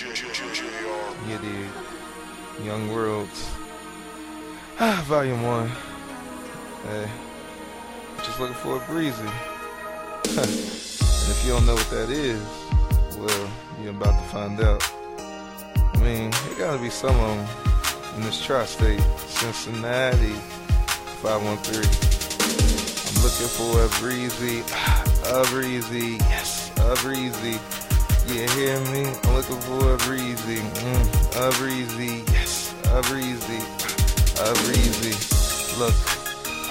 Yeah, dude. Young Worlds. Volume 1. Hey. Just looking for a breezy. And if you don't know what that is, well, you're about to find out. I mean, there gotta be some of them in this tri-state. Cincinnati 513. I'm looking for a breezy. A breezy. Yes, a breezy. You hear me? I'm looking for a breezy. A breezy. Yes, a breezy. A breezy. Look,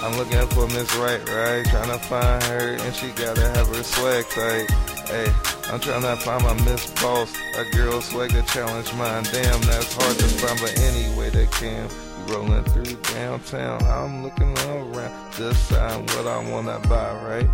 I'm looking for Miss Right, right? Trying to find her, and she gotta have her swag tight. Hey, I'm trying to find my Miss Boss. A girl swagger challenge mine. Damn, that's hard to find, but anyway, they can. Rolling through downtown, I'm looking all around. Decide what I wanna buy, right?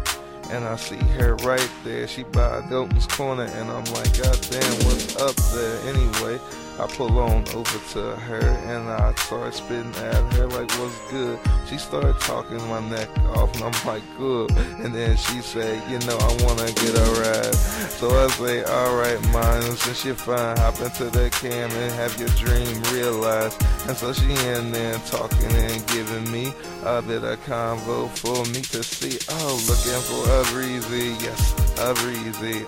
And I see her right there, she by Dalton's Corner, and I'm like, god damn, what's up there? Anyway, I pull on over to her, and I start spitting at her like, what's good? She started talking my neck off, and I'm like, good. And then she said, you know, I wanna get a ride. So I say, alright, mine, since you're fine, hop into the cam and have your dream realized. And so she in there talking and giving me a bit of convo for me to see. Oh, looking for a breezy, yes, a breezy,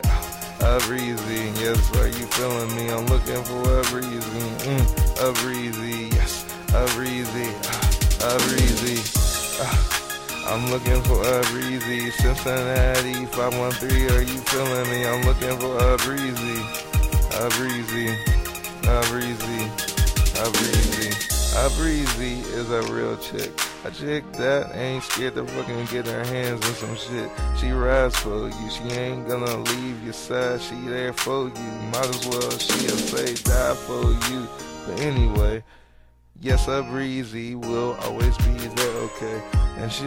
a breezy, yes, are you feeling me? I'm looking for a breezy, a breezy, yes, a breezy, a breezy. I'm looking for a breezy, Cincinnati 513, are you feeling me? I'm looking for a breezy, a breezy, a breezy, a breezy. A breezy is a real chick. A chick that ain't scared to fucking get her hands on some shit. She rides for you. She ain't gonna leave your side. She there for you. Might as well she'll say die for you. But anyway, yes, a breezy will always be there, okay? And she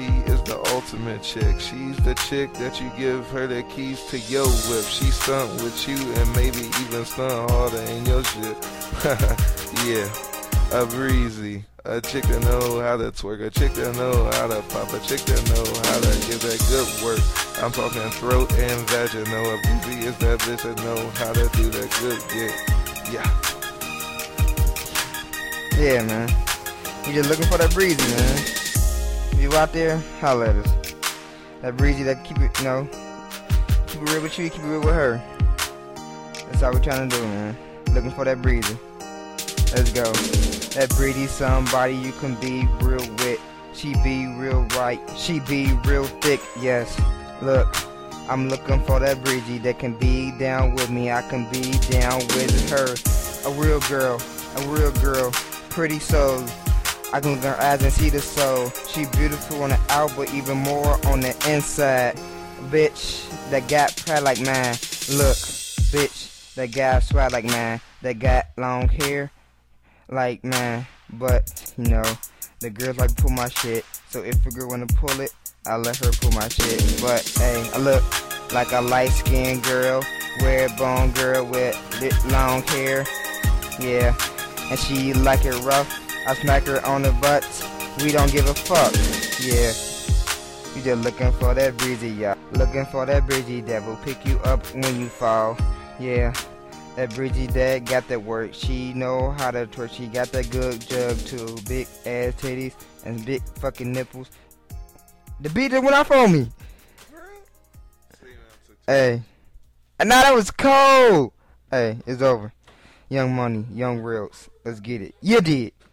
is the ultimate chick. She's the chick that you give her the keys to your whip. She stunt with you and maybe even stunt harder in your shit. Yeah. A breezy, a chick that know how to twerk, a chick that know how to pop, a chick that know how to give that good work. I'm talking throat and vaginal. A breezy is that bitch that know how to do that good get. Yeah. Yeah, man. You just looking for that breezy, man. If you out there, holla at us. That breezy that keep it, you know, keep it real with you, keep it real with her. That's all we trying to do, man. Looking for that breezy. Let's go. That breezy somebody you can be real with. She be real right. She be real thick. Yes. Look, I'm looking for that breezy that can be down with me. I can be down with her. A real girl. A real girl. Pretty soul. I can look in her eyes and see the soul. She beautiful on the out, but even more on the inside. Bitch that got pride like mine. Look, bitch that got swag like mine. That got long hair. Like, man, but, you know, the girls like to pull my shit. So if a girl wanna pull it, I let her pull my shit. But, hey, I look like a light-skinned girl, red bone girl with long hair. Yeah, and she like it rough. I smack her on the butt. We don't give a fuck. Yeah, you just looking for that breezy, y'all. Looking for that breezy that will pick you up when you fall. Yeah. That breezy that got that work, she know how to twerk, she got that good jug too, big ass titties and big fucking nipples. The beat that went off on me. Hey, and now that was cold. Hey, it's over. Young Money, Young Reels, let's get it. You did.